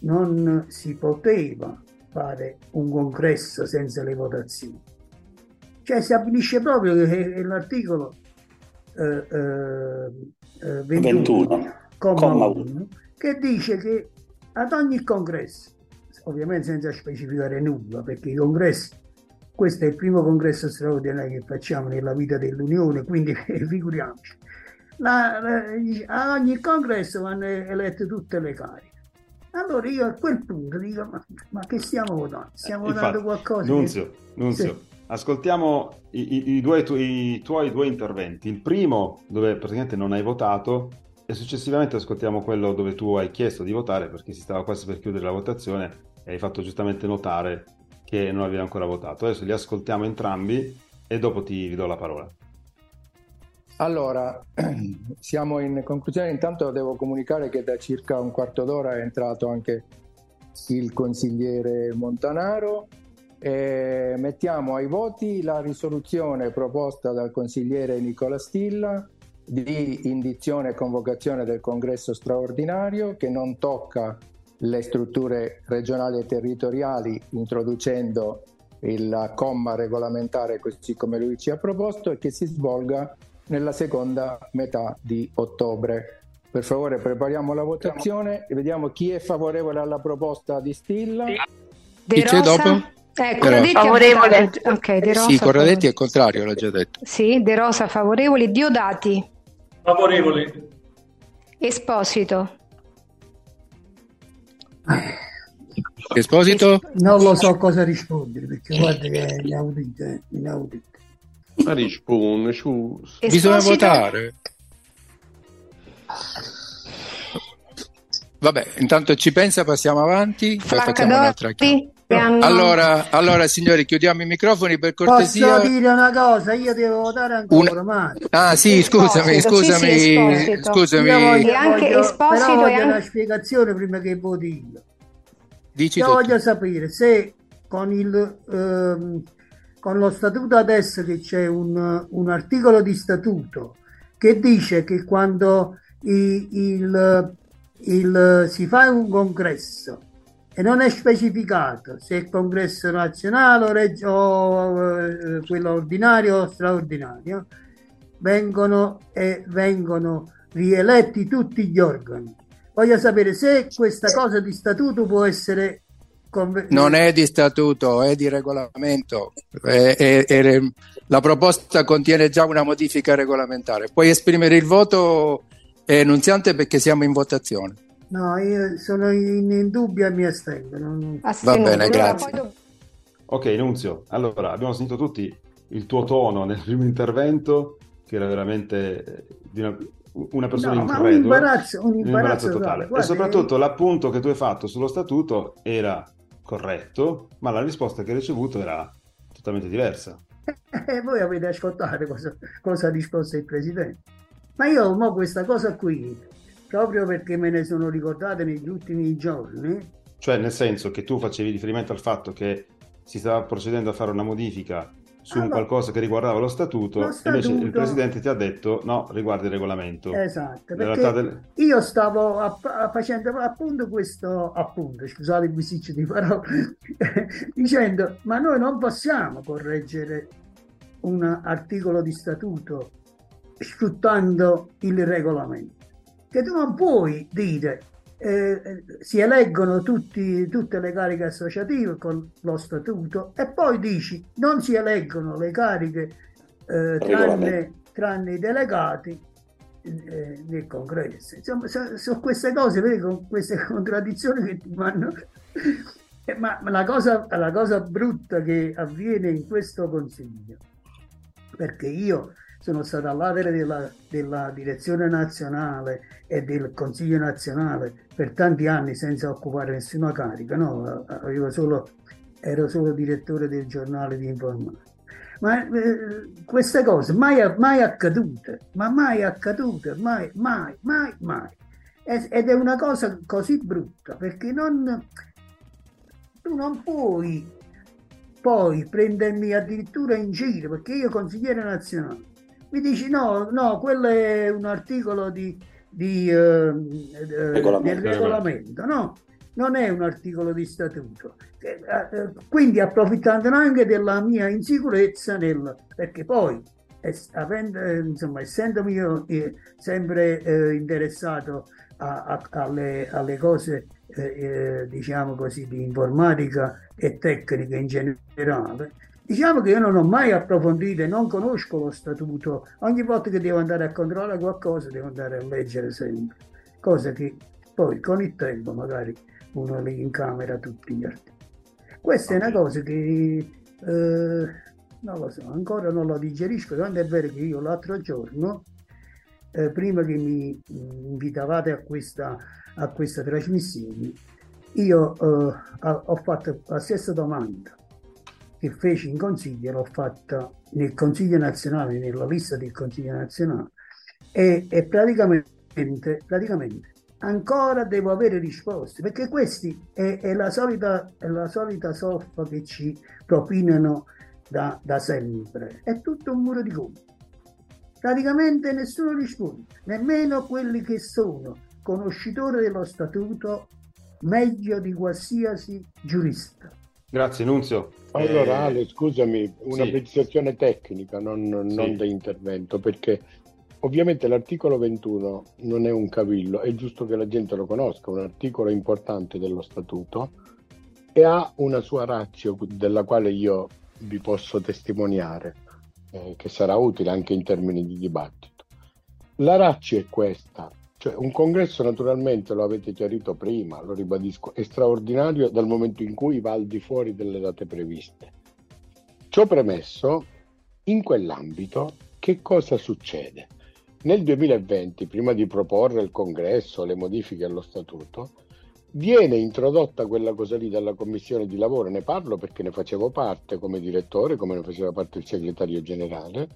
non si poteva fare un congresso senza le votazioni. Cioè stabilisce proprio che l'articolo eh, eh, ventuno, ventuno comma uno, che dice che ad ogni congresso, ovviamente senza specificare nulla, perché i congressi, questo è il primo congresso straordinario che facciamo nella vita dell'Unione, quindi figuriamoci, la, la, dice, ad ogni congresso vanno elette tutte le cariche. Allora io a quel punto dico, ma, ma che stiamo votando? Stiamo votando qualcosa? Nunzio, che... Nunzio. Sì. Ascoltiamo i, i, i, due, i tuoi due interventi, il primo dove praticamente non hai votato e successivamente ascoltiamo quello dove tu hai chiesto di votare perché si stava quasi per chiudere la votazione e hai fatto giustamente notare che non avevi ancora votato. Adesso li ascoltiamo entrambi e dopo ti do la parola. Allora, siamo in conclusione. Intanto devo comunicare che da circa un quarto d'ora è entrato anche il consigliere Montanaro. E mettiamo ai voti la risoluzione proposta dal consigliere Nicola Stilla di indizione e convocazione del congresso straordinario, che non tocca le strutture regionali e territoriali introducendo il comma regolamentare così come lui ci ha proposto, e che si svolga nella seconda metà di ottobre. Per favore prepariamo la votazione e vediamo chi è favorevole alla proposta di Stilla. Chi c'è dopo? Eh, Corradetti favorevole. È... Okay, De Rosa sì, Corradetti è contrario, l'ho già detto. Sì, De Rosa favorevole, Diodati favorevole, Esposito. Esposito? Es... Non lo so cosa rispondere perché guarda che è inaudito, è inaudito. Ma risponde su. Esposito... Bisogna votare. Vabbè, intanto ci pensa, passiamo avanti. Poi facciamo un'altra chiamata. Allora, allora signori, chiudiamo i microfoni per cortesia. Posso dire una cosa? Io devo votare ancora una... Mario. Ah sì, scusami, scusami, sì, sì, Esposito. Scusami. Io voglio, anche voglio, Esposito però voglio anche... una spiegazione prima che voti io. Dici io tutto. Voglio sapere se con il ehm, con lo statuto adesso che c'è un, un articolo di statuto che dice che quando il, il, il si fa un congresso e non è specificato se è il congresso nazionale o, reg- o eh, quello ordinario o straordinario, vengono e vengono rieletti tutti gli organi. Voglio sapere se questa cosa di statuto può essere conver- non è di statuto, è di regolamento. È, è, è, la proposta contiene già una modifica regolamentare. Puoi esprimere il voto, eh, Nunziante, perché siamo in votazione. No, io sono in, in dubbio e mi astengo. Non... Va bene, grazie. Ok, Nunzio. Allora, abbiamo sentito tutti il tuo tono nel primo intervento, che era veramente di una, una persona no, incredula, un imbarazzo, un imbarazzo, un imbarazzo totale. Guarda, e soprattutto che... l'appunto che tu hai fatto sullo statuto era corretto, ma la risposta che hai ricevuto era totalmente diversa. E voi avete ascoltato cosa, cosa ha risposto il Presidente. Ma io mo questa cosa qui, proprio perché me ne sono ricordate negli ultimi giorni... Cioè nel senso che tu facevi riferimento al fatto che si stava procedendo a fare una modifica su allora, qualcosa che riguardava lo statuto, lo statuto, invece il Presidente ti ha detto no, riguarda il regolamento. Esatto, perché del... io stavo app- facendo appunto questo appunto, scusate il bisticcio di parole, dicendo ma noi non possiamo correggere un articolo di statuto sfruttando il regolamento, che tu non puoi dire eh, si eleggono tutti, tutte le cariche associative con lo statuto e poi dici non si eleggono le cariche eh, tranne, tranne i delegati eh, del congresso. Insomma, sono so queste cose, vedi, con queste contraddizioni che ti fanno ma, ma la cosa, la cosa brutta che avviene in questo consiglio, perché io sono stato all'avere della, della direzione nazionale e del Consiglio nazionale per tanti anni senza occupare nessuna carica, no? Avevo solo, ero solo direttore del giornale di informatica. Ma eh, queste cose mai, mai accadute, ma mai accadute, mai, mai, mai, mai. Ed è una cosa così brutta perché non, tu non puoi poi prendermi addirittura in giro perché io consigliere nazionale. Mi dici no, no, quello è un articolo di, di, eh, regolamento, del regolamento, no? Non è un articolo di statuto. Quindi approfittando anche della mia insicurezza, nel, perché poi, es, avendo, insomma, essendomi io eh, sempre eh, interessato a, a, alle, alle cose, eh, eh, diciamo così, di informatica e tecnica in generale, diciamo che io non ho mai approfondito e non conosco lo statuto. Ogni volta che devo andare a controllare qualcosa devo andare a leggere sempre, cosa che poi con il tempo magari uno li incamera tutti gli articoli. Questa okay. È una cosa che eh, non lo so, ancora non la digerisco, tanto è vero che io l'altro giorno, eh, prima che mi invitavate a questa, a questa trasmissione, io eh, ho fatto la stessa domanda che feci in consiglio, l'ho fatta nel Consiglio nazionale, nella lista del Consiglio nazionale e, e praticamente, praticamente ancora devo avere risposte, perché questi è, è la solita è la solita solfa che ci propinano da, da sempre, è tutto un muro di gomma, praticamente nessuno risponde, nemmeno quelli che sono conoscitori dello statuto meglio di qualsiasi giurista. Grazie Nunzio. Allora Ale, scusami, una sì. precisazione tecnica, non, non sì. da intervento, perché ovviamente l'articolo ventuno non è un cavillo, è giusto che la gente lo conosca, un articolo importante dello statuto e ha una sua ratio della quale io vi posso testimoniare, eh, che sarà utile anche in termini di dibattito. La ratio è questa, cioè un congresso naturalmente, lo avete chiarito prima, lo ribadisco, è straordinario dal momento in cui va al di fuori delle date previste. Ciò premesso, in quell'ambito che cosa succede? Nel duemilaventi, prima di proporre il congresso le modifiche allo statuto, viene introdotta quella cosa lì dalla commissione di lavoro, ne parlo perché ne facevo parte come direttore, come ne faceva parte il segretario generale.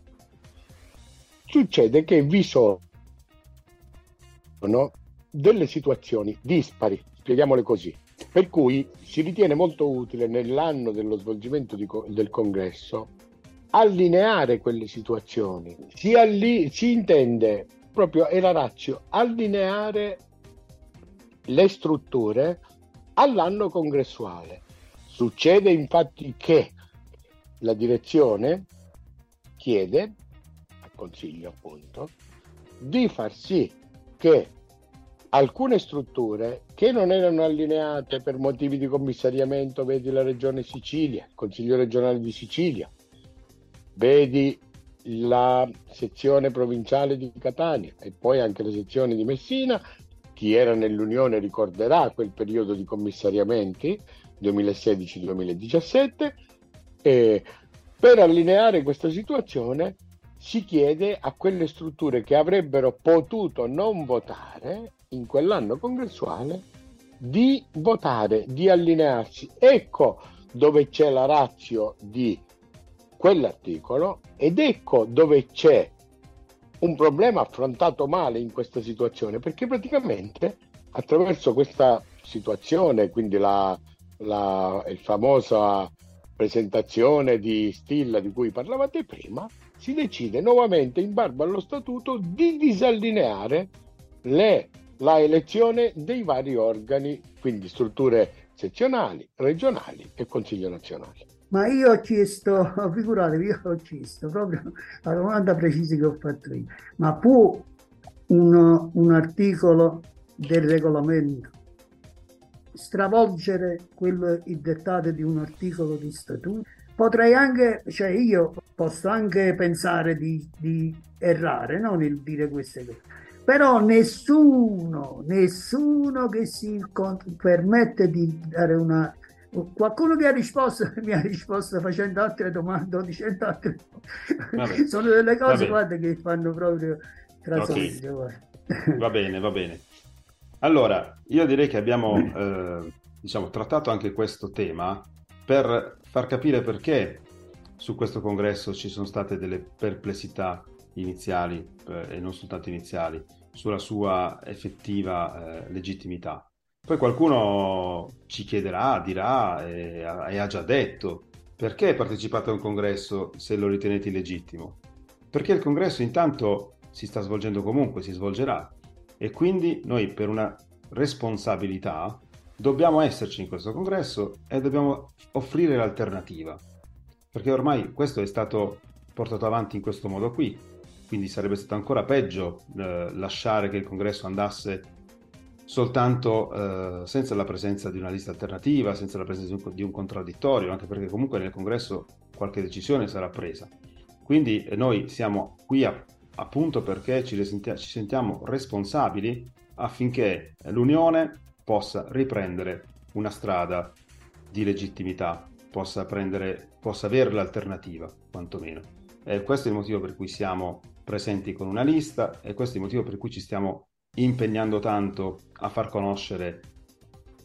Succede che vi sono delle situazioni dispari, spieghiamole così, per cui si ritiene molto utile nell'anno dello svolgimento di co- del congresso allineare quelle situazioni, si, alli- si intende proprio, è la ratio, allineare le strutture all'anno congressuale. Succede infatti che la direzione chiede Consiglio appunto, di far sì che alcune strutture che non erano allineate per motivi di commissariamento, vedi la Regione Sicilia, il Consiglio regionale di Sicilia, vedi la sezione provinciale di Catania e poi anche la sezione di Messina, chi era nell'Unione ricorderà quel periodo di commissariamenti duemilasedici duemiladiciassette, e per allineare questa situazione si chiede a quelle strutture che avrebbero potuto non votare in quell'anno congressuale di votare, di allinearsi. Ecco dove c'è la ratio di quell'articolo ed ecco dove c'è un problema affrontato male in questa situazione, perché praticamente attraverso questa situazione, quindi la, la, la famosa presentazione di Stilla di cui parlavate prima, si decide nuovamente in barba allo statuto di disallineare le, la elezione dei vari organi, quindi strutture sezionali, regionali e Consiglio nazionale. Ma io ho chiesto, figuratevi, io ho chiesto proprio la domanda precisa che ho fatto io. Ma può un, un articolo del regolamento stravolgere quello, il dettato di un articolo di statuto? Potrei anche, cioè io posso anche pensare di, di errare, no? Nel dire queste cose. Però nessuno, nessuno che si permette di dare una... Qualcuno mi ha risposto, mi ha risposto facendo altre domande o dicendo altre cose. Sono delle cose, guarda, che fanno proprio trasoglio. Okay. Va bene, va bene. Allora, io direi che abbiamo eh, diciamo, trattato anche questo tema per far capire perché su questo congresso ci sono state delle perplessità iniziali eh, e non soltanto iniziali sulla sua effettiva eh, legittimità. Poi qualcuno ci chiederà, dirà e ha già detto: perché partecipate a un congresso se lo ritenete illegittimo? Perché il congresso intanto si sta svolgendo comunque, si svolgerà, e quindi noi per una responsabilità dobbiamo esserci in questo congresso e dobbiamo offrire l'alternativa, perché ormai questo è stato portato avanti in questo modo qui, quindi sarebbe stato ancora peggio eh, lasciare che il congresso andasse soltanto eh, senza la presenza di una lista alternativa, senza la presenza di un, di un contraddittorio, anche perché comunque nel congresso qualche decisione sarà presa. Quindi noi siamo qui a, appunto perché ci, resenti- ci sentiamo responsabili affinché l'Unione possa riprendere una strada di legittimità, possa, prendere, possa avere l'alternativa, quantomeno. E questo è il motivo per cui siamo presenti con una lista e questo è il motivo per cui ci stiamo impegnando tanto a far conoscere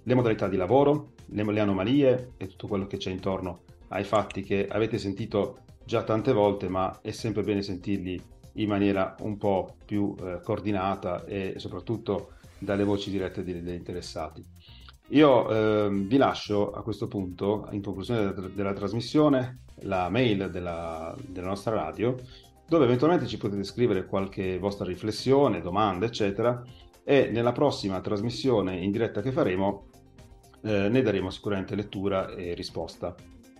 le modalità di lavoro, le, le anomalie e tutto quello che c'è intorno ai fatti che avete sentito già tante volte, ma è sempre bene sentirli in maniera un po' più eh, coordinata e soprattutto dalle voci dirette degli interessati. Io eh, vi lascio a questo punto, in conclusione della, della trasmissione, la mail della, della nostra radio, dove eventualmente ci potete scrivere qualche vostra riflessione, domanda, eccetera, e nella prossima trasmissione in diretta che faremo eh, ne daremo sicuramente lettura e risposta.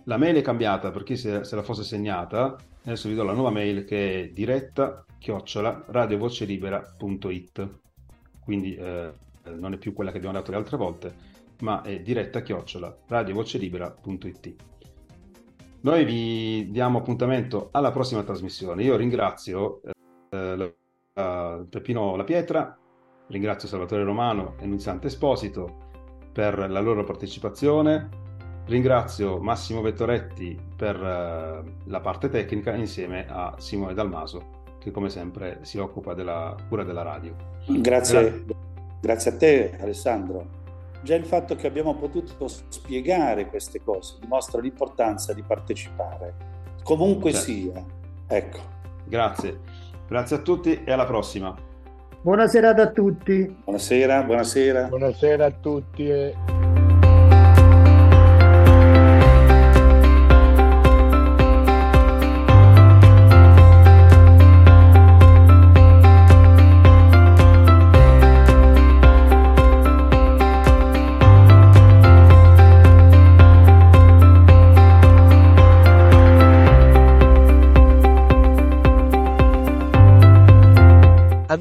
La mail è cambiata, per chi se, se la fosse segnata, adesso vi do la nuova mail che è diretta chiocciola radiovocelibera punto it, quindi eh, non è più quella che abbiamo dato le altre volte, ma è diretta chiocciola radiovocelibera punto it. Noi vi diamo appuntamento alla prossima trasmissione. Io ringrazio eh, la, Peppino La Pietra, ringrazio Salvatore Romano e Nunziante Esposito per la loro partecipazione, ringrazio Massimo Vettoretti per eh, la parte tecnica insieme a Simone Dalmaso, che come sempre si occupa della cura della radio. Grazie, Gra- grazie a te Alessandro. Già il fatto che abbiamo potuto spiegare queste cose dimostra l'importanza di partecipare, comunque certo. sia. Ecco. Grazie. Grazie a tutti e alla prossima. Buona serata a tutti. Buonasera, buonasera. Buonasera a tutti. E...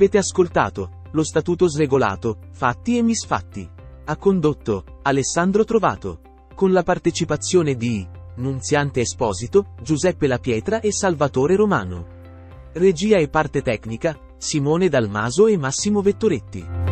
Avete ascoltato Lo Statuto Sregolato, Fatti e Misfatti. Ha condotto Alessandro Trovato. Con la partecipazione di Nunziante Esposito, Giuseppe La Pietra e Salvatore Romano. Regia e parte tecnica, Simone Dalmaso e Massimo Vettoretti.